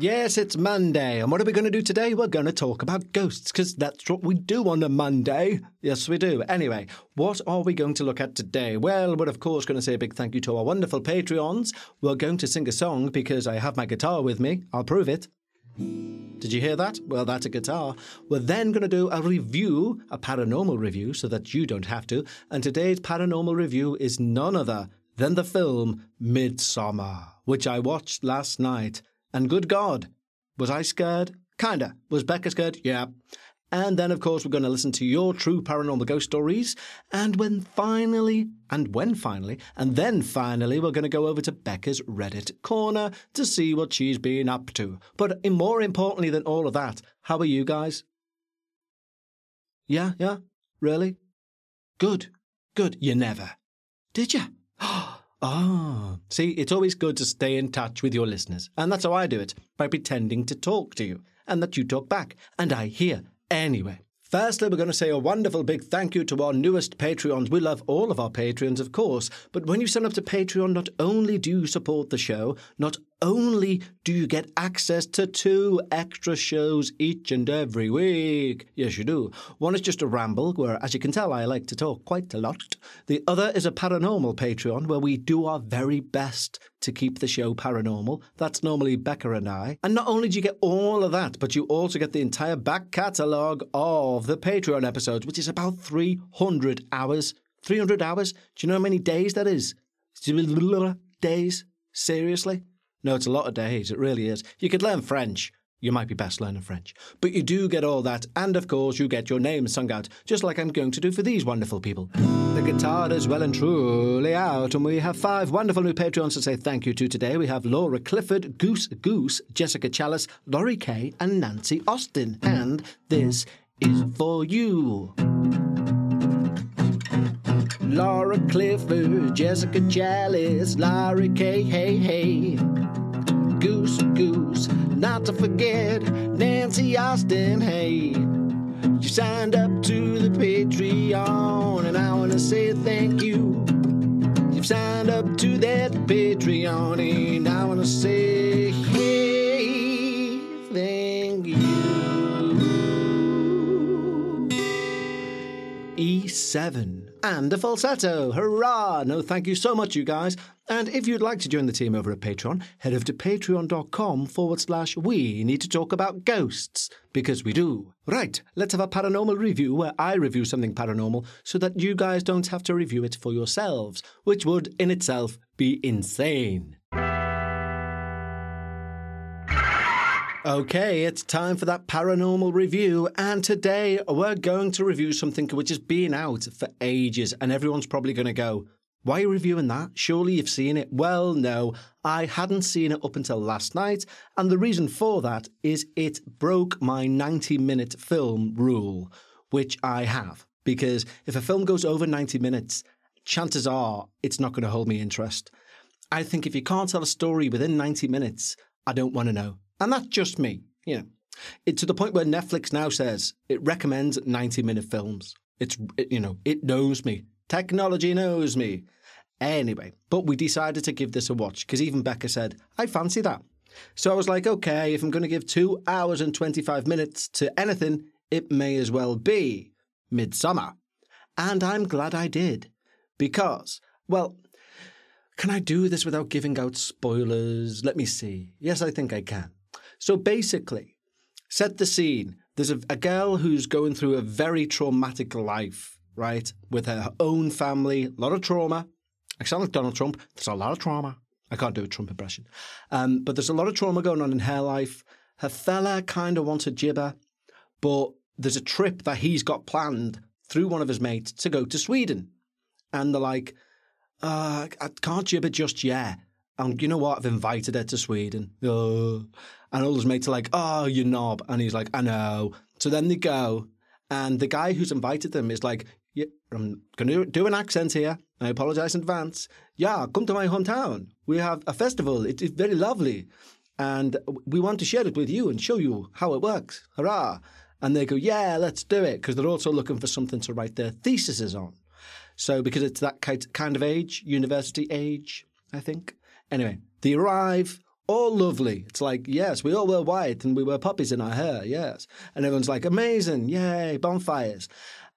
Yes, it's Monday, and what are we going to do today? We're going to talk about ghosts, because that's what we do on a Monday. Yes, we do. Anyway, what are we going to look at today? Well, we're of course going to say a big thank you to our wonderful Patreons. We're going to sing a song because I have my guitar with me. I'll prove it. Did you hear that? Well, that's a guitar. We're then going to do a review, a paranormal review, so that you don't have to. And today's paranormal review is none other than the film Midsommar, which I watched last night. And good God, was I scared? Kinda. Was Becca scared? Yeah. And then, of course, we're going to listen to your true paranormal ghost stories. And finally, we're going to go over to Becca's Reddit corner to see what she's been up to. But more importantly than all of that, how are you guys? Yeah? Really? Good. You never. Did you? See, it's always good to stay in touch with your listeners. And that's how I do it, by pretending to talk to you, and that you talk back, and I hear. Anyway, firstly, we're going to say a wonderful big thank you to our newest Patreons. We love all of our Patreons, of course, but when you sign up to Patreon, not only do you support the show, not only do you get access to 2 extra shows each and every week. Yes, you do. One is just a ramble, where, as you can tell, I like to talk quite a lot. The other is a paranormal Patreon, where we do our very best to keep the show paranormal. That's normally Becca and I. And not only do you get all of that, but you also get the entire back catalogue of the Patreon episodes, which is about 300 hours. 300 hours? Do you know how many days that is? Days? Seriously? No, it's a lot of days. It really is. You could learn French. You might be best learning French. But you do get all that. And, of course, you get your name sung out, just like I'm going to do for these wonderful people. The guitar is well and truly out, and we have 5 wonderful new Patreons to say thank you to today. We have Laura Clifford, Goose, Jessica Chalice, Laurie Kay, and Nancy Austin. And this is for you. Laura Clifford, Jessica Chalice, Laurie Kay, hey. Goose, not to forget Nancy Austin, hey. You signed up to the Patreon, and I want to say thank you. You've signed up to that Patreon, and I want to say hey, thank you. E7. And a falsetto. Hurrah! No, thank you so much, you guys. And if you'd like to join the team over at Patreon, head over to patreon.com/we need to talk about ghosts, because we do. Right, let's have a paranormal review where I review something paranormal so that you guys don't have to review it for yourselves, which would, in itself, be insane. Okay, it's time for that paranormal review, and today we're going to review something which has been out for ages, and everyone's probably going to go, why are you reviewing that? Surely you've seen it. Well, no, I hadn't seen it up until last night, and the reason for that is it broke my 90-minute film rule, which I have, because if a film goes over 90 minutes, chances are it's not going to hold me interest. I think if you can't tell a story within 90 minutes, I don't want to know. And that's just me, you know. It's to the point where Netflix now says it recommends 90-minute films. It knows me. Technology knows me. Anyway, but we decided to give this a watch because even Becca said, I fancy that. So I was like, okay, if I'm going to give 2 hours and 25 minutes to anything, it may as well be Midsommar. And I'm glad I did because, well, can I do this without giving out spoilers? Let me see. Yes, I think I can. So basically, set the scene. There's a girl who's going through a very traumatic life, right? With her own family, a lot of trauma. I sound like Donald Trump. There's a lot of trauma. I can't do a Trump impression. But there's a lot of trauma going on in her life. Her fella kind of wants a jibber, but there's a trip that he's got planned through one of his mates to go to Sweden. And they're like, I can't jibber just yet. And you know what? I've invited her to Sweden. And all his mates are like, oh, you knob. And he's like, I know. So then they go. And the guy who's invited them is like, yeah, I'm going to do an accent here. I apologize in advance. Yeah, come to my hometown. We have a festival. It's very lovely. And we want to share it with you and show you how it works. Hurrah. And they go, yeah, let's do it. Because they're also looking for something to write their theses on. So because it's that kind of age, university age, I think. Anyway, they arrive, all lovely. It's like, yes, we all were white and we were poppies in our hair, yes. And everyone's like, amazing, yay, bonfires.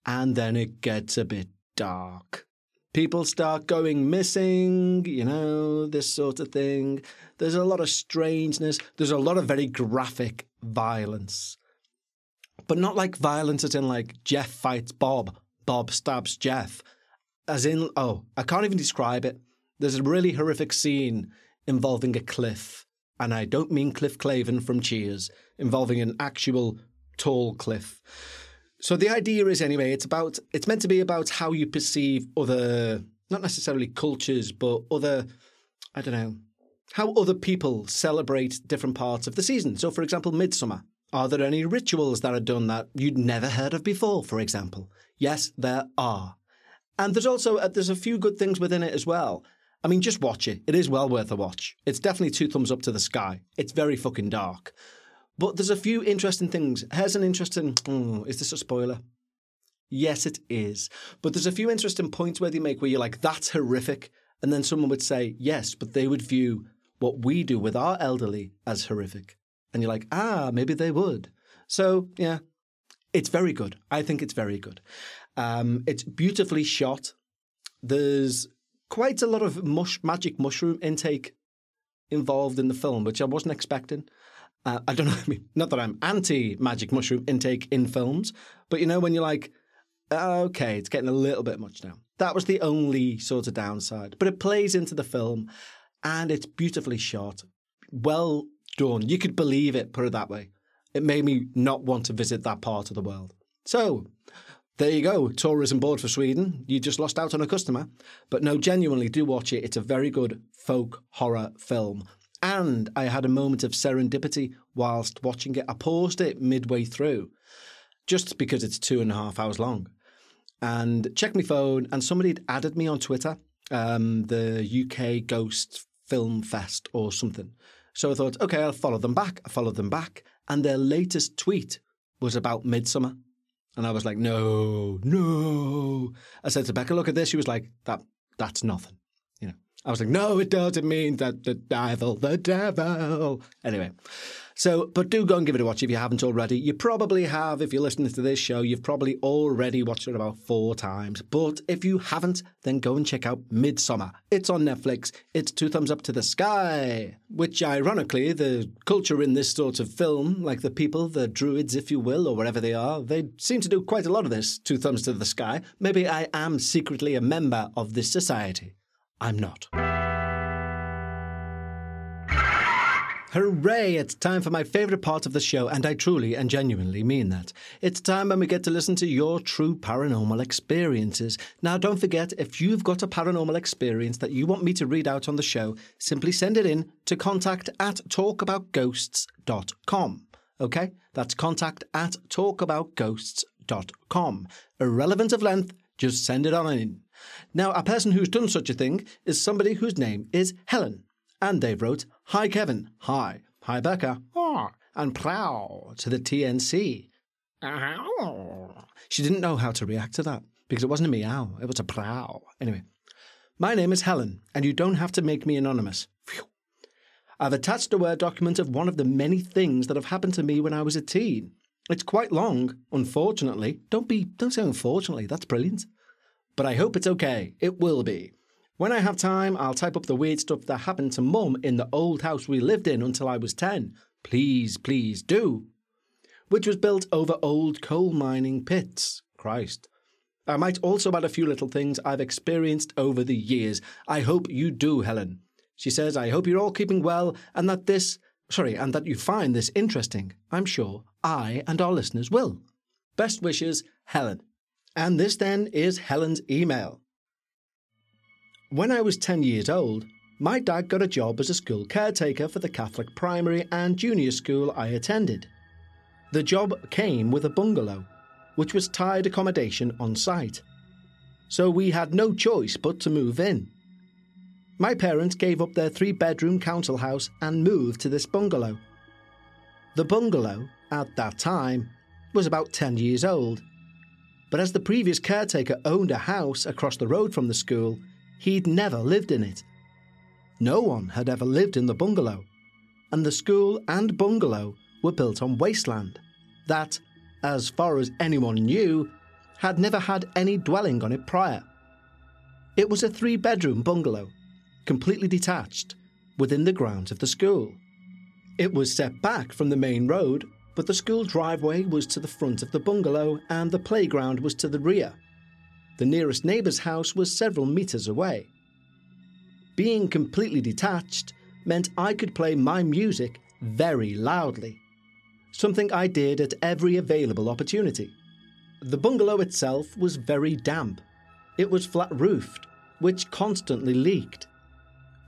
And then it gets a bit dark. People start going missing, you know, this sort of thing. There's a lot of strangeness. There's a lot of very graphic violence. But not like violence as in like Jeff fights Bob, Bob stabs Jeff. As in, oh, I can't even describe it. There's a really horrific scene involving a cliff. And I don't mean Cliff Clavin from Cheers, involving an actual tall cliff. So the idea is, anyway, it's meant to be about how you perceive other, not necessarily cultures, but other, I don't know, how other people celebrate different parts of the season. So, for example, Midsommar. Are there any rituals that are done that you'd never heard of before, for example? Yes, there are. And there's also, there's a few good things within it as well. I mean, just watch it. It is well worth a watch. It's definitely 2 thumbs up to the sky. It's very fucking dark. But there's a few interesting things. Here's an interesting... is this a spoiler? Yes, it is. But there's a few interesting points where they make where you're like, that's horrific. And then someone would say, yes, but they would view what we do with our elderly as horrific. And you're like, ah, maybe they would. So, yeah, it's very good. I think it's very good. It's beautifully shot. There's quite a lot of magic mushroom intake involved in the film, which I wasn't expecting. I don't know. I mean, not that I'm anti-magic mushroom intake in films, but you know when you're like, okay, it's getting a little bit much now. That was the only sort of downside. But it plays into the film, and it's beautifully shot. Well done. You could believe it, put it that way. It made me not want to visit that part of the world. So, there you go. Tourism board for Sweden. You just lost out on a customer. But no, genuinely, do watch it. It's a very good folk horror film. And I had a moment of serendipity whilst watching it. I paused it midway through, just because it's 2.5 hours long. And checked my phone, and somebody had added me on Twitter, the UK Ghost Film Fest or something. So I thought, okay, I'll follow them back. I followed them back. And their latest tweet was about Midsommar. And I was like, no. I said to Becca, look at this. She was like, that's nothing. I was like, no, it doesn't mean that the devil. Anyway, so, but do go and give it a watch if you haven't already. You probably have, if you're listening to this show, you've probably already watched it about 4 times. But if you haven't, then go and check out Midsommar. It's on Netflix. It's 2 thumbs up to the sky, which ironically, the culture in this sort of film, like the people, the druids, if you will, or whatever they are, they seem to do quite a lot of this, 2 thumbs to the sky. Maybe I am secretly a member of this society. I'm not. Hooray, it's time for my favourite part of the show, and I truly and genuinely mean that. It's time when we get to listen to your true paranormal experiences. Now, don't forget, if you've got a paranormal experience that you want me to read out on the show, simply send it in to contact@talkaboutghosts.com. Okay? That's contact@talkaboutghosts.com. Irrelevant of length, just send it on in. Now, a person who's done such a thing is somebody whose name is Helen. And they've wrote, Hi Kevin, hi Becca, and plow to the TNC. She didn't know how to react to that, because it wasn't a meow, it was a plow. Anyway, my name is Helen, and you don't have to make me anonymous. Phew. I've attached a Word document of one of the many things that have happened to me when I was a teen. It's quite long, unfortunately. Don't say unfortunately, that's brilliant. But I hope it's okay. It will be. When I have time, I'll type up the weird stuff that happened to Mum in the old house we lived in until I was 10. Please do. Which was built over old coal mining pits. Christ. I might also add a few little things I've experienced over the years. I hope you do, Helen. She says, I hope you're all keeping well and that that you find this interesting. I'm sure I and our listeners will. Best wishes, Helen. And this, then, is Helen's email. When I was 10 years old, my dad got a job as a school caretaker for the Catholic primary and junior school I attended. The job came with a bungalow, which was tied accommodation on site. So we had no choice but to move in. My parents gave up their 3-bedroom council house and moved to this bungalow. The bungalow, at that time, was about 10 years old. But as the previous caretaker owned a house across the road from the school, he'd never lived in it. No one had ever lived in the bungalow, and the school and bungalow were built on wasteland that, as far as anyone knew, had never had any dwelling on it prior. It was a 3-bedroom bungalow, completely detached, within the grounds of the school. It was set back from the main road, but the school driveway was to the front of the bungalow and the playground was to the rear. The nearest neighbour's house was several metres away. Being completely detached meant I could play my music very loudly, something I did at every available opportunity. The bungalow itself was very damp. It was flat-roofed, which constantly leaked.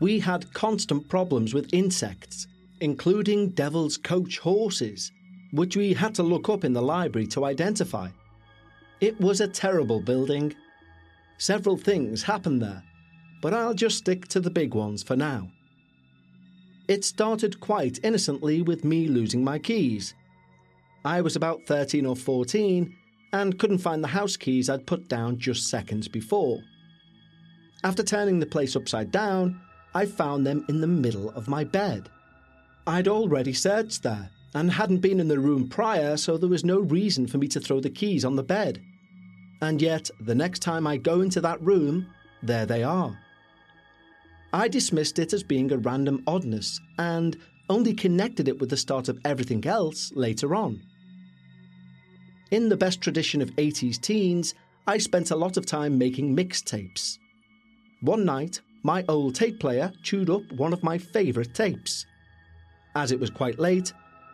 We had constant problems with insects, including devil's coach horses, which we had to look up in the library to identify. It was a terrible building. Several things happened there, but I'll just stick to the big ones for now. It started quite innocently with me losing my keys. I was about 13 or 14 and couldn't find the house keys I'd put down just seconds before. After turning the place upside down, I found them in the middle of my bed. I'd already searched there and hadn't been in the room prior, so there was no reason for me to throw the keys on the bed. And yet, the next time I go into that room, there they are. I dismissed it as being a random oddness and only connected it with the start of everything else later on. In the best tradition of 80s teens, I spent a lot of time making mixtapes. One night, my old tape player chewed up one of my favourite tapes. As it was quite late,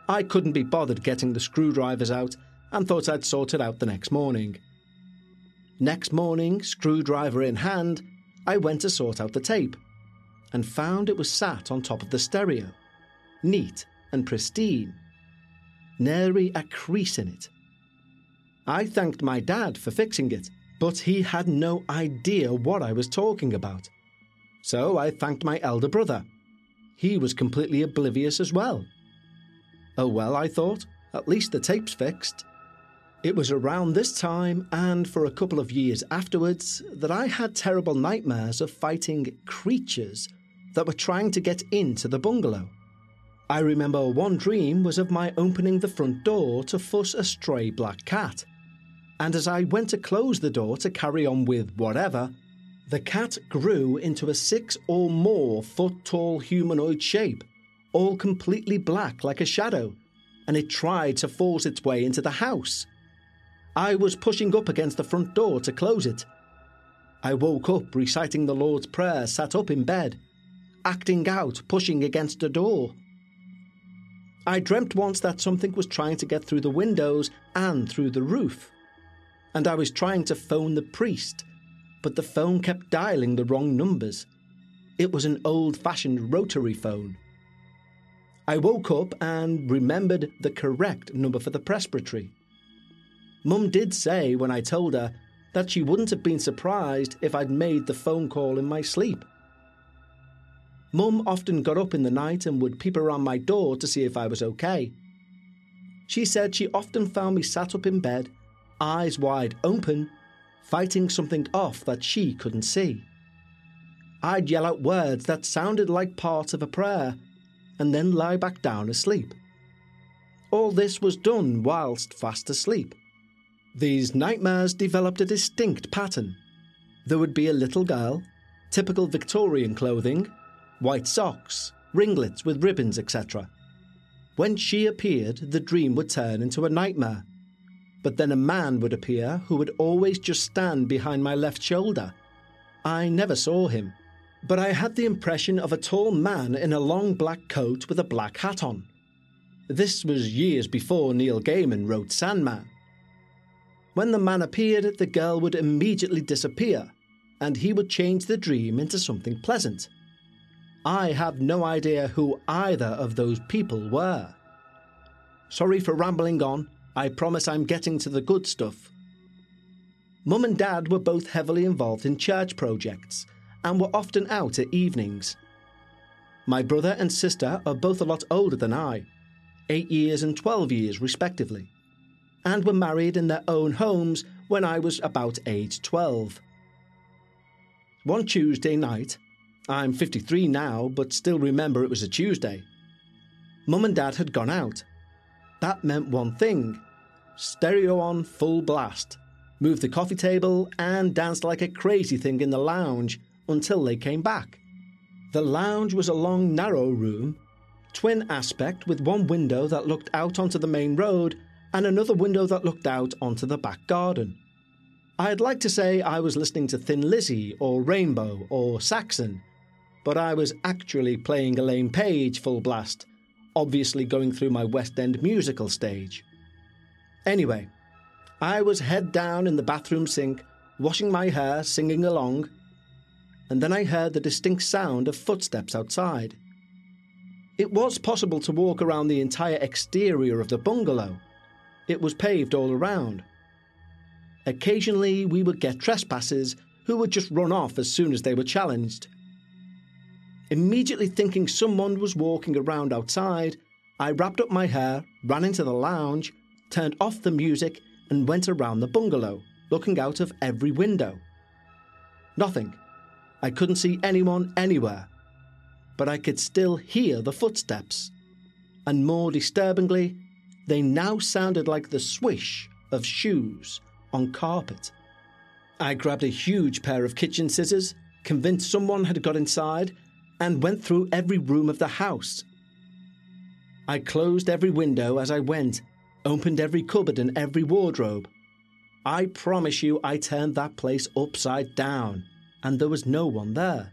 I couldn't be bothered getting the screwdrivers out and thought I'd sort it out the next morning. Next morning, screwdriver in hand, I went to sort out the tape and found it was sat on top of the stereo, neat and pristine, nary a crease in it. I thanked my dad for fixing it, but he had no idea what I was talking about. So I thanked my elder brother. He was completely oblivious as well. Oh well, I thought, at least the tape's fixed. It was around this time, and for a couple of years afterwards, that I had terrible nightmares of fighting creatures that were trying to get into the bungalow. I remember one dream was of my opening the front door to fuss a stray black cat, and as I went to close the door to carry on with whatever, the cat grew into a 6 or more foot tall humanoid shape, all completely black like a shadow, and it tried to force its way into the house. I was pushing up against the front door to close it. I woke up reciting the Lord's Prayer, sat up in bed, acting out, pushing against a door. I dreamt once that something was trying to get through the windows and through the roof, and I was trying to phone the priest, but the phone kept dialing the wrong numbers. It was an old-fashioned rotary phone. I woke up and remembered the correct number for the presbytery. Mum did say when I told her that she wouldn't have been surprised if I'd made the phone call in my sleep. Mum often got up in the night and would peep around my door to see if I was okay. She said she often found me sat up in bed, eyes wide open, fighting something off that she couldn't see. I'd yell out words that sounded like part of a prayer and then lie back down asleep. All this was done whilst fast asleep. These nightmares developed a distinct pattern. There would be a little girl, typical Victorian clothing, white socks, ringlets with ribbons, etc. When she appeared, the dream would turn into a nightmare. But then a man would appear who would always just stand behind my left shoulder. I never saw him, but I had the impression of a tall man in a long black coat with a black hat on. This was years before Neil Gaiman wrote Sandman. When the man appeared, the girl would immediately disappear, and he would change the dream into something pleasant. I have no idea who either of those people were. Sorry for rambling on. I promise I'm getting to the good stuff. Mum and Dad were both heavily involved in church projects and were often out at evenings. My brother and sister are both a lot older than I, 8 years and 12 years respectively, and were married in their own homes when I was about age 12. One Tuesday night, I'm 53 now but still remember it was a Tuesday, Mum and Dad had gone out. That meant one thing. Stereo on full blast. Moved the coffee table and danced like a crazy thing in the lounge until they came back. The lounge was a long, narrow room, twin aspect with one window that looked out onto the main road and another window that looked out onto the back garden. I'd like to say I was listening to Thin Lizzy or Rainbow or Saxon, but I was actually playing Elaine Paige full blast, obviously going through my West End musical stage. Anyway, I was head down in the bathroom sink, washing my hair, singing along, and then I heard the distinct sound of footsteps outside. It was possible to walk around the entire exterior of the bungalow. It was paved all around. Occasionally we would get trespassers who would just run off as soon as they were challenged. Immediately thinking someone was walking around outside, I wrapped up my hair, ran into the lounge, turned off the music and went around the bungalow, looking out of every window. Nothing. I couldn't see anyone anywhere, but I could still hear the footsteps. And more disturbingly, they now sounded like the swish of shoes on carpet. I grabbed a huge pair of kitchen scissors, convinced someone had got inside, and went through every room of the house. I closed every window as I went, opened every cupboard and every wardrobe. I promise you I turned that place upside down, and there was no one there.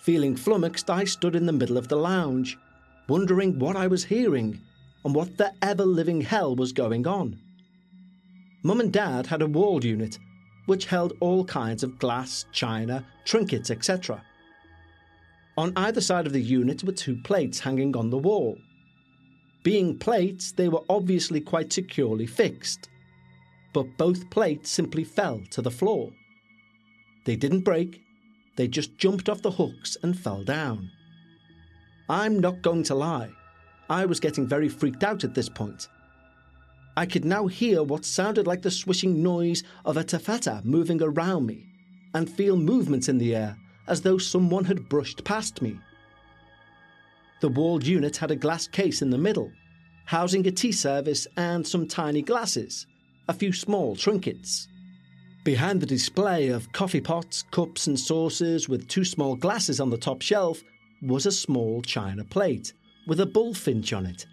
Feeling flummoxed, I stood in the middle of the lounge, wondering what I was hearing and what the ever-living hell was going on. Mum and Dad had a wall unit, which held all kinds of glass, china, trinkets, etc. On either side of the unit were two plates hanging on the wall. Being plates, they were obviously quite securely fixed, but both plates simply fell to the floor. They didn't break, they just jumped off the hooks and fell down. I'm not going to lie, I was getting very freaked out at this point. I could now hear what sounded like the swishing noise of a taffeta moving around me and feel movement in the air as though someone had brushed past me. The walled unit had a glass case in the middle, housing a tea service and some tiny glasses, a few small trinkets. Behind the display of coffee pots, cups and saucers with two small glasses on the top shelf was a small china plate with a bullfinch on it.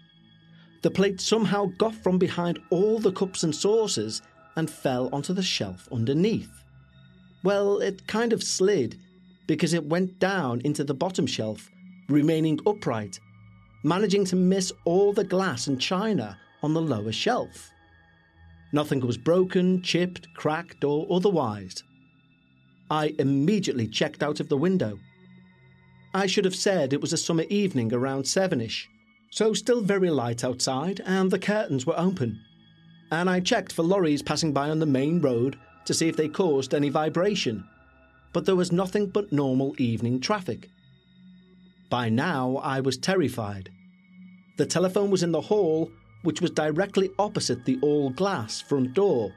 The plate somehow got from behind all the cups and saucers and fell onto the shelf underneath. Well, it kind of slid because it went down into the bottom shelf, remaining upright, managing to miss all the glass and china on the lower shelf. Nothing was broken, chipped, cracked, or otherwise. I immediately checked out of the window. I should have said it was a summer evening around 7-ish, so still very light outside and the curtains were open. And I checked for lorries passing by on the main road to see if they caused any vibration, but there was nothing but normal evening traffic. By now, I was terrified. The telephone was in the hall, which was directly opposite the all-glass front door.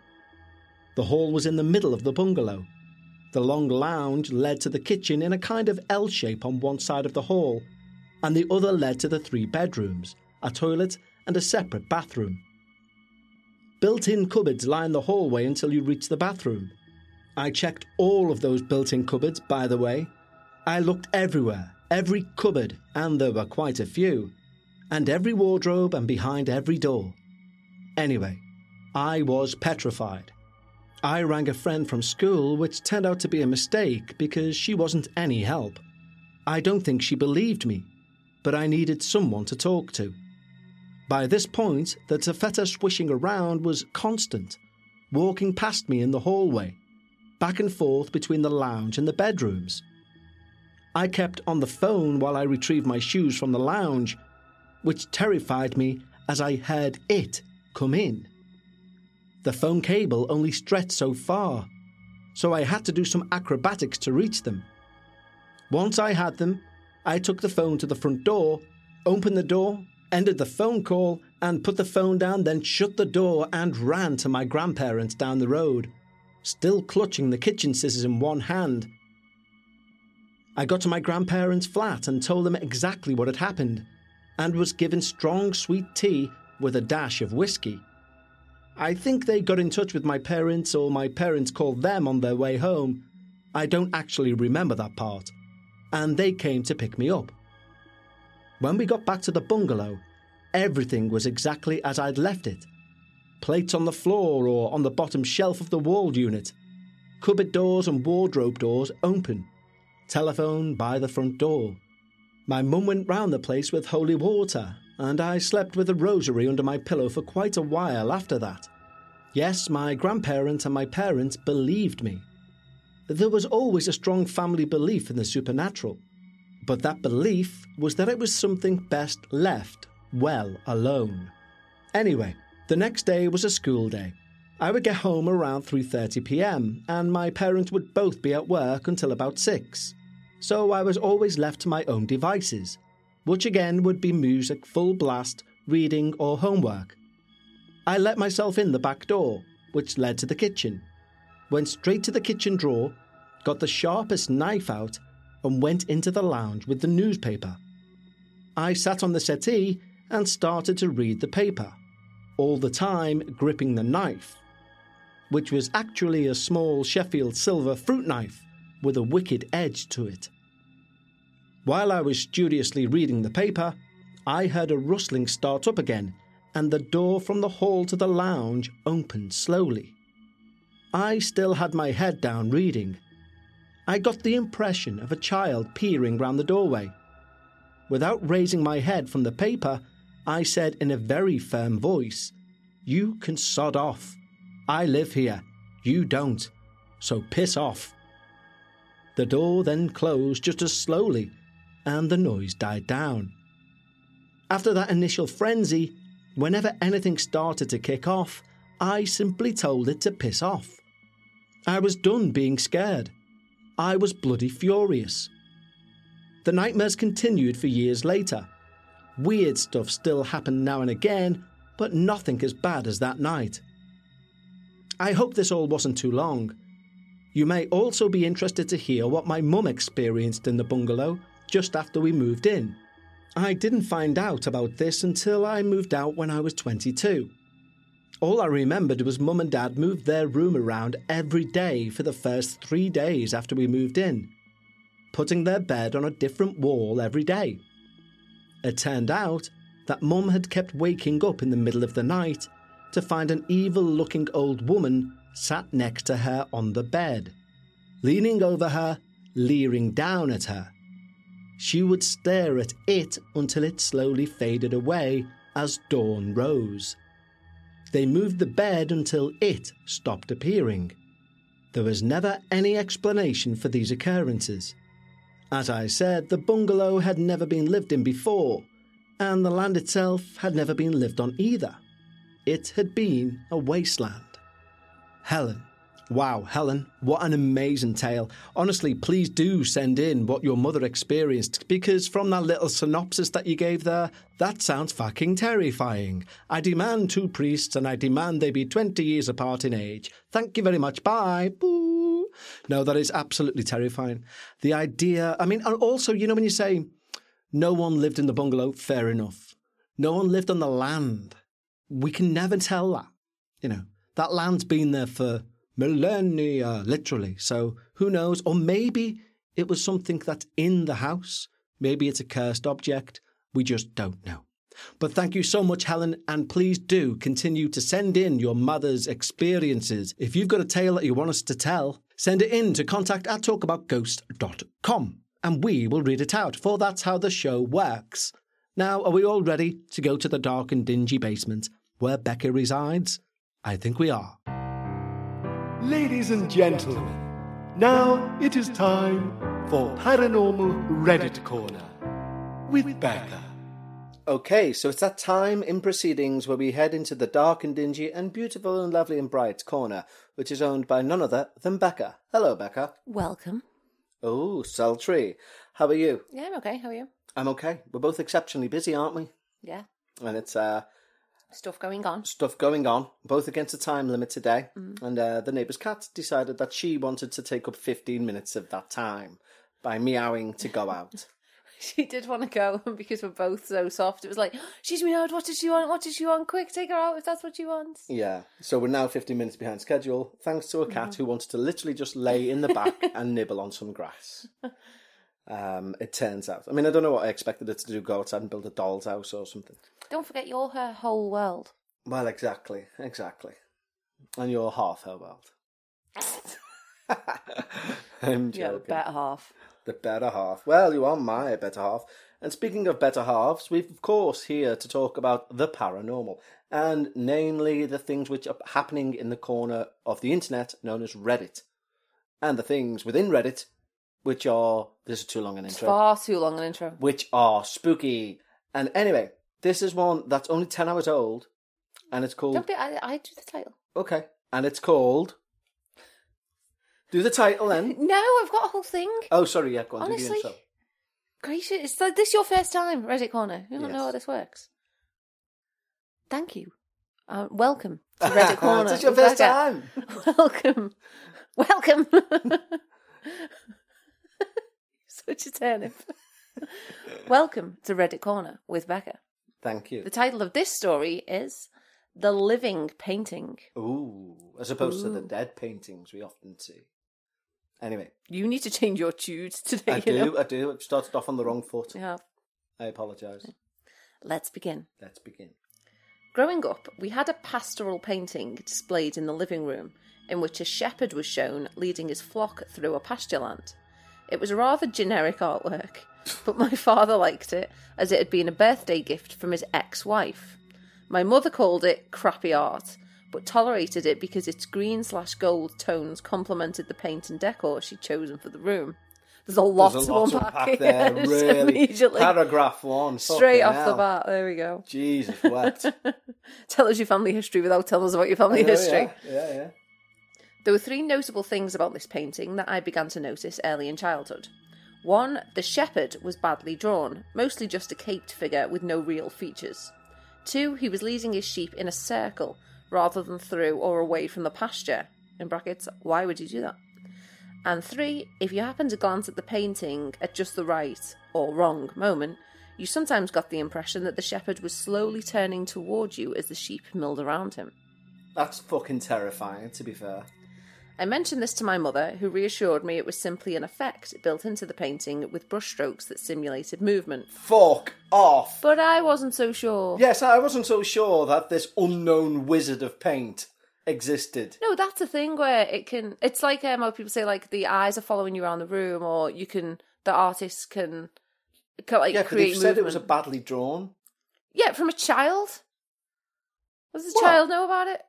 The hall was in the middle of the bungalow. The long lounge led to the kitchen in a kind of L shape on one side of the hall, and the other led to the three bedrooms, a toilet and a separate bathroom. Built-in cupboards line the hallway until you reach the bathroom. I checked all of those built-in cupboards, by the way. I looked everywhere. Every cupboard, and there were quite a few, and every wardrobe and behind every door. Anyway, I was petrified. I rang a friend from school, which turned out to be a mistake because she wasn't any help. I don't think she believed me, but I needed someone to talk to. By this point, the taffeta swishing around was constant, walking past me in the hallway, back and forth between the lounge and the bedrooms. I kept on the phone while I retrieved my shoes from the lounge, which terrified me as I heard it come in. The phone cable only stretched so far, so I had to do some acrobatics to reach them. Once I had them, I took the phone to the front door, opened the door, ended the phone call, and put the phone down, then shut the door and ran to my grandparents down the road, still clutching the kitchen scissors in one hand. I got to my grandparents' flat and told them exactly what had happened, and was given strong sweet tea with a dash of whiskey. I think they got in touch with my parents, or my parents called them on their way home. I don't actually remember that part. And they came to pick me up. When we got back to the bungalow, everything was exactly as I'd left it. Plates on the floor or on the bottom shelf of the wall unit. Cupboard doors and wardrobe doors open. Telephone by the front door. My mum went round the place with holy water, and I slept with a rosary under my pillow for quite a while after that. Yes, my grandparents and my parents believed me. There was always a strong family belief in the supernatural, but that belief was that it was something best left well alone. Anyway, the next day was a school day. I would get home around 3:30 p.m, and my parents would both be at work until about 6. So I was always left to my own devices, which again would be music full blast, reading or homework. I let myself in the back door, which led to the kitchen. Went straight to the kitchen drawer, got the sharpest knife out, and went into the lounge with the newspaper. I sat on the settee and started to read the paper, all the time gripping the knife, which was actually a small Sheffield silver fruit knife with a wicked edge to it. While I was studiously reading the paper, I heard a rustling start up again, and the door from the hall to the lounge opened slowly. I still had my head down reading. I got the impression of a child peering round the doorway. Without raising my head from the paper, I said in a very firm voice, "You can sod off. I live here. You don't. So piss off." The door then closed just as slowly, and the noise died down. After that initial frenzy, whenever anything started to kick off, I simply told it to piss off. I was done being scared. I was bloody furious. The nightmares continued for years later. Weird stuff still happened now and again, but nothing as bad as that night. I hope this all wasn't too long. You may also be interested to hear what my mum experienced in the bungalow just after we moved in. I didn't find out about this until I moved out when I was 22. All I remembered was Mum and Dad moved their room around every day for the first 3 days after we moved in, putting their bed on a different wall every day. It turned out that Mum had kept waking up in the middle of the night to find an evil-looking old woman sat next to her on the bed, leaning over her, leering down at her. She would stare at it until it slowly faded away as dawn rose. They moved the bed until it stopped appearing. There was never any explanation for these occurrences. As I said, the bungalow had never been lived in before, and the land itself had never been lived on either. It had been a wasteland. Helen. Wow, Helen, what an amazing tale. Honestly, please do send in what your mother experienced, because from that little synopsis that you gave there, that sounds fucking terrifying. I demand 2 priests, and I demand they be 20 years apart in age. Thank you very much. Bye. Boo. No, that is absolutely terrifying. The idea, I mean, and also, you know, when you say no one lived in the bungalow, fair enough. No one lived on the land. We can never tell that. You know, that land's been there for millennia, literally. So who knows? Or maybe it was something that's in the house. Maybe it's a cursed object. We just don't know. But thank you so much, Helen, and please do continue to send in your mother's experiences. If you've got a tale that you want us to tell, send it in to contact@talkaboutghosts.com, and we will read it out, for that's how the show works. Now, are we all ready to go to the dark and dingy basement where Becca resides? I think we are. Ladies and gentlemen, now it is time for Paranormal Reddit Corner with Becca. Okay, so it's that time in proceedings where we head into the dark and dingy and beautiful and lovely and bright corner, which is owned by none other than Becca. Hello, Becca. Welcome. Oh, sultry. How are you? Yeah, I'm okay. How are you? I'm okay. We're both exceptionally busy, aren't we? Yeah. And it's Stuff going on, both against a time limit today, and the neighbour's cat decided that she wanted to take up 15 minutes of that time by meowing to go out. She did want to go, and because we're both so soft, it was like, she's Minard, what does she want? What does she want? Quick, take her out if that's what she wants. Yeah. So we're now 15 minutes behind schedule, thanks to a cat who wanted to literally just lay in the back and nibble on some grass. It turns out. I mean, I don't know what I expected it to do, go outside and build a doll's house or something. Don't forget, you're her whole world. Well, exactly. Exactly. And you're half her world. I'm joking. Yeah, the better half. The better half. Well, you are my better half. And speaking of better halves, we've, of course, here to talk about the paranormal, and namely the things which are happening in the corner of the internet known as Reddit, and the things within Reddit which are... This is too long an intro. Far too long an intro. Which are spooky. And anyway, this is one that's only 10 hours old, and it's called... Don't be... I do the title. Okay. And it's called... Do the title then. No, I've got a whole thing. Oh, sorry, yeah, go on. Honestly, do the intro. Gracious, is this your first time, Reddit Corner? You don't know how this works. Thank you. Welcome to Reddit Corner. It's your first time. Welcome. Welcome. Such a turnip. Welcome to Reddit Corner with Becca. Thank you. The title of this story is... The Living Painting. Ooh, as opposed to the dead paintings we often see. Anyway. You need to change your tunes today. I do. I've started off on the wrong foot. Yeah. I apologise. Let's begin. Let's begin. Growing up, we had a pastoral painting displayed in the living room, in which a shepherd was shown leading his flock through a pasture land. It was a rather generic artwork, but my father liked it, as it had been a birthday gift from his ex-wife. My mother called it crappy art, but tolerated it because its green/gold tones complemented the paint and decor she'd chosen for the room. There's a lot to unpack there, really. Immediately. Paragraph one. Straight off the bat, there we go. Jesus, what? Tell us your family history without telling us about your family history. Yeah. There were three notable things about this painting that I began to notice early in childhood. One, the shepherd was badly drawn, mostly just a caped figure with no real features. Two, he was leading his sheep in a circle rather than through or away from the pasture. In brackets, why would you do that? And three, if you happened to glance at the painting at just the right or wrong moment, you sometimes got the impression that the shepherd was slowly turning towards you as the sheep milled around him. That's fucking terrifying, to be fair. I mentioned this to my mother, who reassured me it was simply an effect built into the painting with brushstrokes that simulated movement. Fuck off! But I wasn't so sure. Yes, I wasn't so sure that this unknown wizard of paint existed. No, that's a thing where it can... It's like how people say, like, the eyes are following you around the room, or you can... The artists can like, create movement. Yeah, but you said it was a badly drawn. Yeah, from a child. What does the child know about it?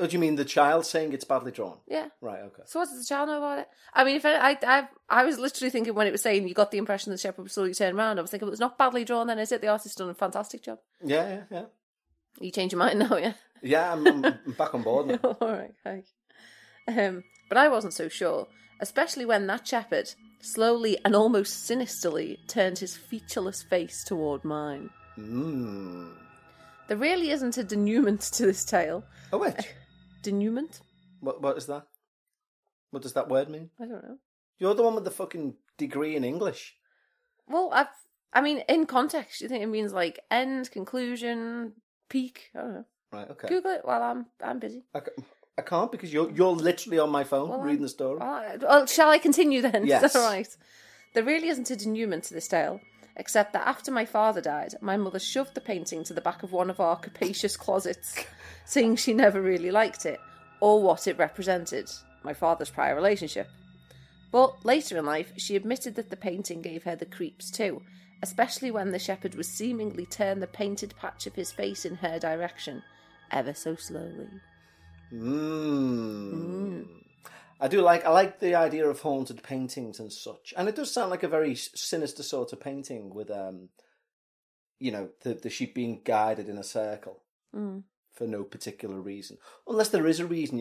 Oh, do you mean the child saying it's badly drawn? Yeah. Right, okay. So what does the child know about it? I mean, if I was literally thinking when it was saying you got the impression the shepherd was slowly turning around, I was thinking, well, it's not badly drawn then, is it? The artist's done a fantastic job. Yeah. You change your mind now, yeah? Yeah, I'm back on board now. All right, okay. But I wasn't so sure, especially when that shepherd slowly and almost sinisterly turned his featureless face toward mine. There really isn't a denouement to this tale. Oh, which? Denouement? What is that? What does that word mean? I don't know. You're the one with the fucking degree in English. Well, I mean, in context, you think it means like end, conclusion, peak. I don't know. Right. Okay. Google it while I'm busy. I can't because you're literally on my phone reading the story. Well, shall I continue then? Yes. All right. There really isn't a denouement to this tale, except that after my father died, my mother shoved the painting to the back of one of our capacious closets, saying she never really liked it, or what it represented, my father's prior relationship. But later in life, she admitted that the painting gave her the creeps too, especially when the shepherd was seemingly turned the painted patch of his face in her direction, ever so slowly. I like the idea of haunted paintings and such. And it does sound like a very sinister sort of painting with, the sheep being guided in a circle for no particular reason. Unless there is a reason,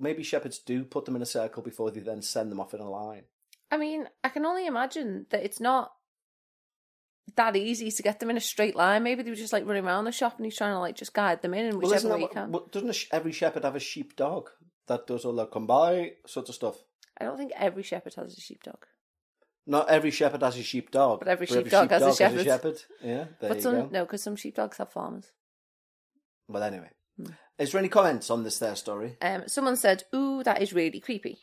maybe shepherds do put them in a circle before they then send them off in a line. I mean, I can only imagine that it's not that easy to get them in a straight line. Maybe they were just, like, running around the shop and he's trying to, like, just guide them in whichever way he can. Well, doesn't every shepherd have a sheep dog? That does all that come by, sort of stuff. I don't think every shepherd has a sheepdog. Not every shepherd has a sheepdog. But every sheepdog has a shepherd. Yeah, there you go. No, because some sheepdogs have farmers. Well, anyway. Mm. Is there any comments on this story? Someone said, ooh, that is really creepy.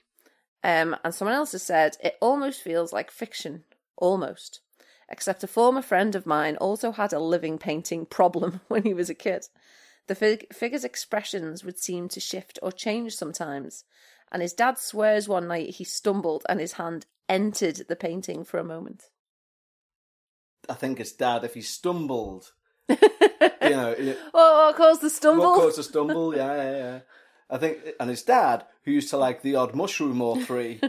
And someone else has said, it almost feels like fiction. Almost. Except a former friend of mine also had a living painting problem when he was a kid. The figure's expressions would seem to shift or change sometimes. And his dad swears one night he stumbled and his hand entered the painting for a moment. I think it's dad, if he stumbled. You know, what caused the stumble? What caused the stumble, yeah. I think, and his dad, who used to like the odd mushroom or three,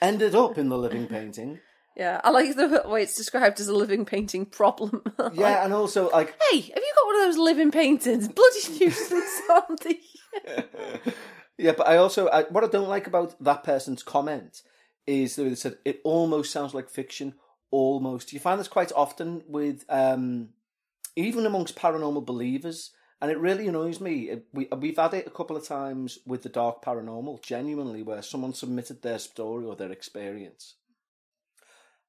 ended up in the living painting. Yeah, I like the way it's described as a living painting problem. Like, yeah, and also like... Hey, have you got one of those living paintings? Bloody nuisance, aren't they? Yeah, but I also... what I don't like about that person's comment is the way they said, it almost sounds like fiction, almost. You find this quite often with... even amongst paranormal believers, and it really annoys me. We've had it a couple of times with the dark paranormal, genuinely, where someone submitted their story or their experience.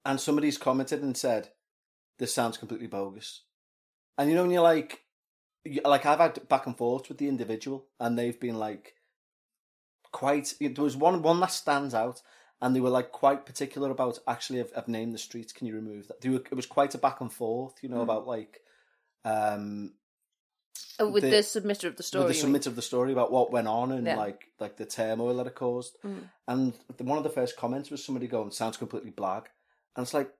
And somebody's commented and said, this sounds completely bogus. And you know, when you're like I've had back and forth with the individual, and they've been like, quite, there was one that stands out, and they were like quite particular about, actually, I've named the streets, can you remove that? It was quite a back and forth, you know, about like, with the submitter of the story. With the submitter of the story about what went on and like the turmoil that it caused. Mm. And one of the first comments was somebody going, sounds completely blag. And it's like,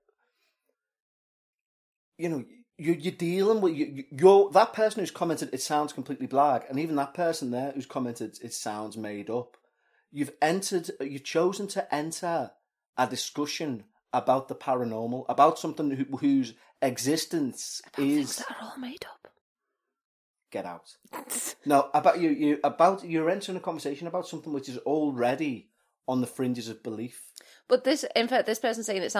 you know, you're dealing with you're that person who's commented it sounds completely blag, and even that person there who's commented it sounds made up. You've chosen to enter a discussion about the paranormal, about something whose existence is that are all made up. Get out. No, you're entering a conversation about something which is already on the fringes of belief. But this person saying it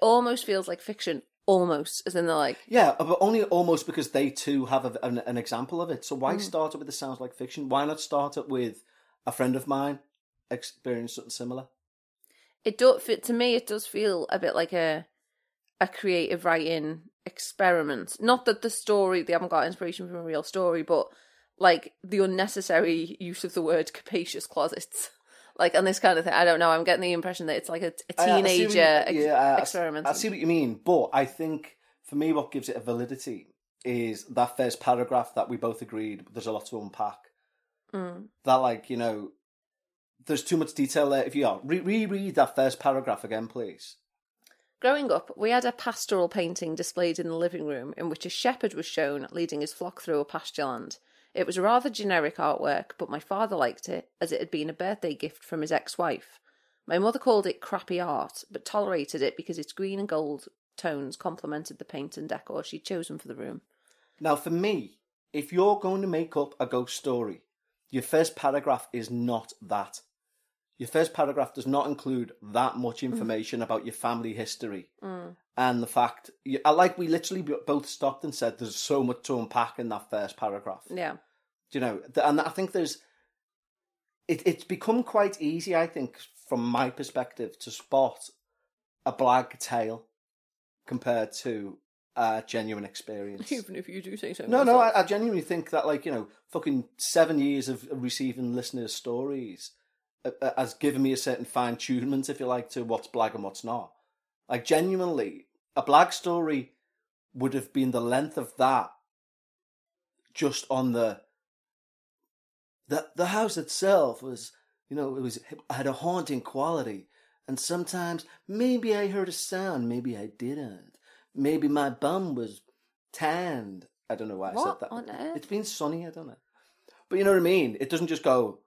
almost feels like fiction, almost, as in they're like... Yeah, but only almost because they too have an example of it. So why start it with it sounds like fiction? Why not start it with a friend of mine experienced something similar? To me, it does feel a bit like a creative writing experiment. Not that they haven't got inspiration from a real story, but like the unnecessary use of the word capacious closets. Like, and this kind of thing, I don't know, I'm getting the impression that it's like a teenager experiment. I see what you mean, but I think, for me, what gives it a validity is that first paragraph that we both agreed, there's a lot to unpack. Mm. That, like, you know, there's too much detail there. If you are, reread that first paragraph again, please. Growing up, we had a pastoral painting displayed in the living room in which a shepherd was shown leading his flock through a pasture land. It was rather generic artwork, but my father liked it, as it had been a birthday gift from his ex-wife. My mother called it crappy art, but tolerated it because its green and gold tones complemented the paint and decor she'd chosen for the room. Now, for me, if you're going to make up a ghost story, your first paragraph is not that. Your first paragraph does not include that much information about your family history. Mm. And the fact... we literally both stopped and said there's so much to unpack in that first paragraph. Yeah. Do you know, and I think there's... It's become quite easy, I think, from my perspective, to spot a blag tale compared to a genuine experience. Even if you do say so. No, I genuinely think that, like, you know, fucking 7 years of receiving listeners' stories has given me a certain fine-tunement, if you like, to what's blag and what's not. Like, genuinely, a blag story would have been the length of that just on the house itself was, you know, had a haunting quality. And sometimes, maybe I heard a sound, maybe I didn't. Maybe my bum was tanned. I don't know why I said that. What on earth? It's been sunny, I don't know. But you know what I mean? It doesn't just go,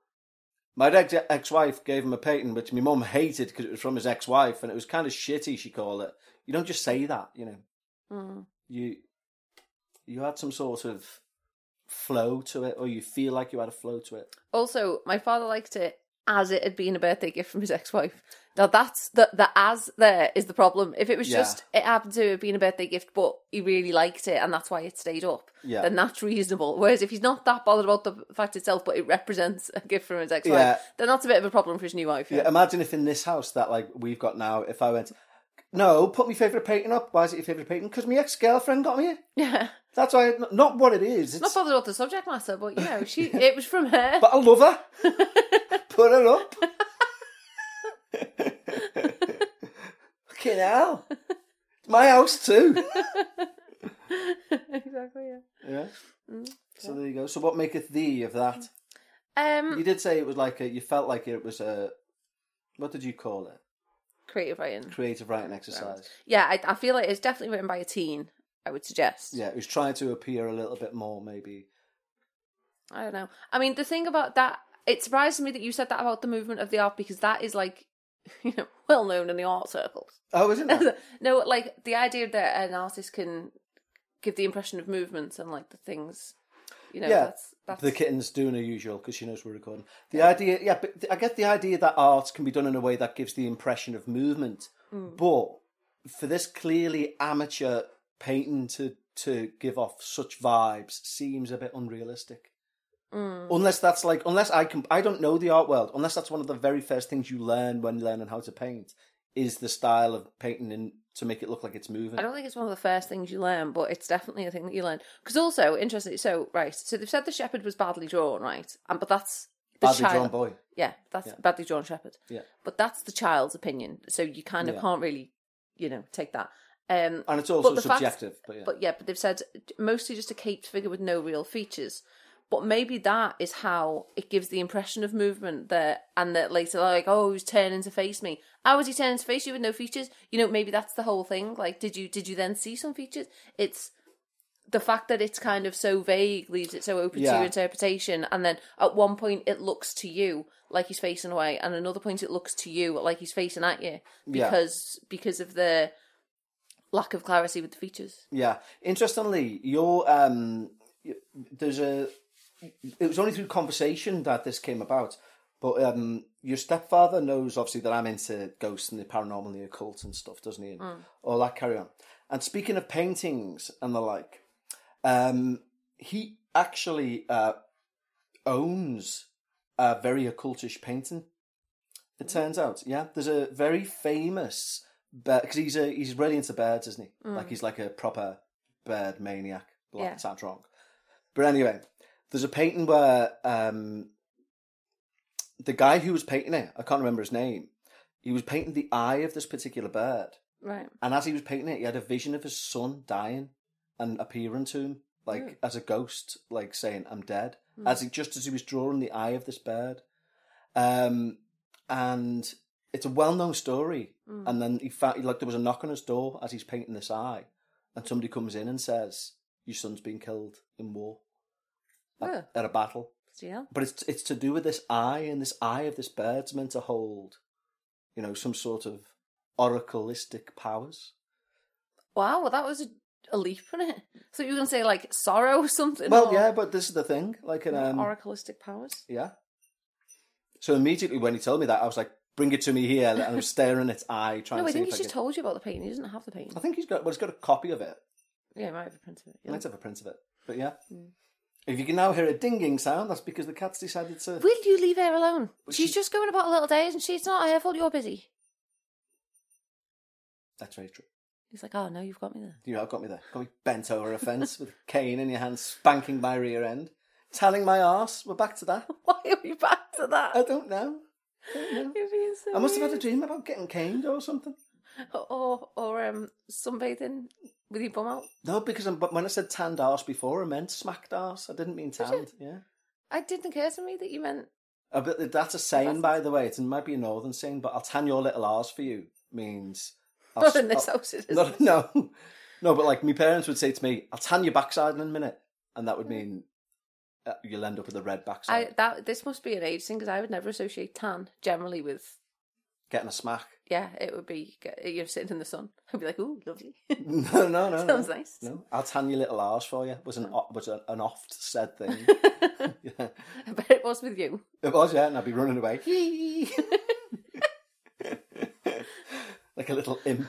my ex-wife gave him a painting, which my mum hated because it was from his ex-wife, and it was kind of shitty, she called it. You don't just say that, you know. Mm. You had some sort of flow to it, or you feel like you had a flow to it. Also, my father liked it as it had been a birthday gift from his ex-wife. Now that's the as there is the problem. If it was just it happened to have been a birthday gift, but he really liked it and that's why it stayed up, then that's reasonable. Whereas if he's not that bothered about the fact itself, but it represents a gift from his ex-wife, then that's a bit of a problem for his new wife. Yeah, imagine if in this house that like we've got now, if I went, No, put my favourite painting up. Why is it your favourite painting? Because my ex-girlfriend got me. Yeah. That's why, not what it is. It's... Not bothered about the subject matter, but, you know, she it was from her. But I love her. Put her up. Fucking hell. It's my house too. Exactly, yeah. Yeah. Mm, so yeah. There you go. So what maketh thee of that? You did say it was like, you felt like it was a, what did you call it? Creative writing. Creative writing exercise. Yeah, I feel like it's definitely written by a teen, I would suggest. Yeah, who's trying to appear a little bit more, maybe. I don't know. I mean, the thing about that, it surprised me that you said that about the movement of the art, because that is like, you know, well known in the art circles. Oh, isn't it? No, like the idea that an artist can give the impression of movements and like the things, you know. Yeah, that's... the kitten's doing her usual because she knows we're recording. The idea, yeah, but I get the idea that art can be done in a way that gives the impression of movement. Mm. But for this clearly amateur painting to give off such vibes seems a bit unrealistic. Mm. Unless that's like, I don't know the art world, unless that's one of the very first things you learn when learning how to paint is the style of painting in, to make it look like it's moving. I don't think it's one of the first things you learn, but it's definitely a thing that you learn. Because also, interestingly, so they've said the shepherd was badly drawn, right? And but that's the badly drawn boy. Yeah, that's badly drawn shepherd. Yeah. But that's the child's opinion, so you kind of can't really, you know, take that. And it's also subjective. But they've said mostly just a caped figure with no real features. But maybe that is how it gives the impression of movement that later, like, oh, he's turning to face me. How was he turning to face you with no features? You know, maybe that's the whole thing. Like, did you then see some features? It's the fact that it's kind of so vague leaves it so open to your interpretation. And then at one point it looks to you like he's facing away. And another point it looks to you like he's facing at you because of the lack of clarity with the features. Yeah. Interestingly, it was only through conversation that this came about, but your stepfather knows obviously that I'm into ghosts and the paranormal and the occult and stuff, doesn't he? And all that carry on. And speaking of paintings and the like, he actually owns a very occultish painting. It turns out, yeah, there's a very famous bird, because he's really into birds, isn't he? Mm. Like he's like a proper bird maniac. Well, that sounds wrong, but anyway. There's a painting where the guy who was painting it, I can't remember his name, he was painting the eye of this particular bird. Right. And as he was painting it, he had a vision of his son dying and appearing to him, like, as a ghost, like, saying, I'm dead. Mm. Just as he was drawing the eye of this bird. And it's a well-known story. Mm. And then he found, like, there was a knock on his door as he's painting this eye. And somebody comes in and says, your son's been killed in war. At a battle. Yeah. But it's to do with this eye, and this eye of this bird's meant to hold, you know, some sort of oracleistic powers. Wow, well, that was a leap, wasn't it? So you were going to say, like, sorrow or something? Well, yeah, but this is the thing. Like an... oracleistic powers? Yeah. So immediately when he told me that, I was like, bring it to me here, and I was staring at its eye, trying to see if I think he's just told you about the painting. He doesn't have the painting. I think he's got a copy of it. Yeah, he might have a print of it. Yeah. He might have a print of it, but yeah. Mm. If you can now hear a dinging sound, that's because the cat's decided to... Will you leave her alone? She's just going about a little day, isn't she? It's not her fault you're busy. That's very true. He's like, oh, no, you've got me there. You have got me there. Got me bent over a fence with a cane in your hand, spanking my rear end, telling my arse. We're back to that. Why are we back to that? I don't know. You're being so I must have had a dream about getting caned or something. Or sunbathing with your bum out? No, because when I said tanned arse before, I meant smacked arse. I didn't mean tanned. Yeah, it didn't occur to me that you meant... But that's a saying, by the way. It might be a northern saying, but I'll tan your little arse for you means... Not in this house, it isn't. No, but like my parents would say to me, I'll tan your backside in a minute. And that would mean you'll end up with a red backside. This must be an age thing, because I would never associate tan generally with... Getting a smack. Yeah, it would be, you're sitting in the sun. I'd be like, ooh, lovely. No. Sounds nice. No, I'll tan your little arse for you. was an oft said thing. Yeah. I bet it was with you. It was, yeah, and I'd be running away. Like a little imp.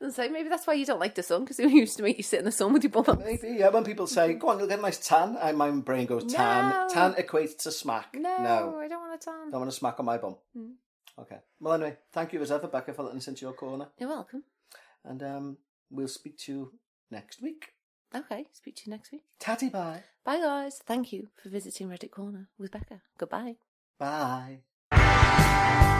And so maybe that's why you don't like the sun, because they used to make you sit in the sun with your bum. Maybe, yeah, when people say, go on, you'll get a nice tan, my brain goes, tan. No. Tan equates to smack. No, I don't want a tan. Don't want a smack on my bum. Mm. Okay. Well, anyway, thank you as ever, Becca, for letting us into your corner. You're welcome. and we'll speak to you next week. Okay, speak to you next week. Tatty bye. Bye, guys. Thank you for visiting Reddit Corner with Becca. Goodbye. Bye.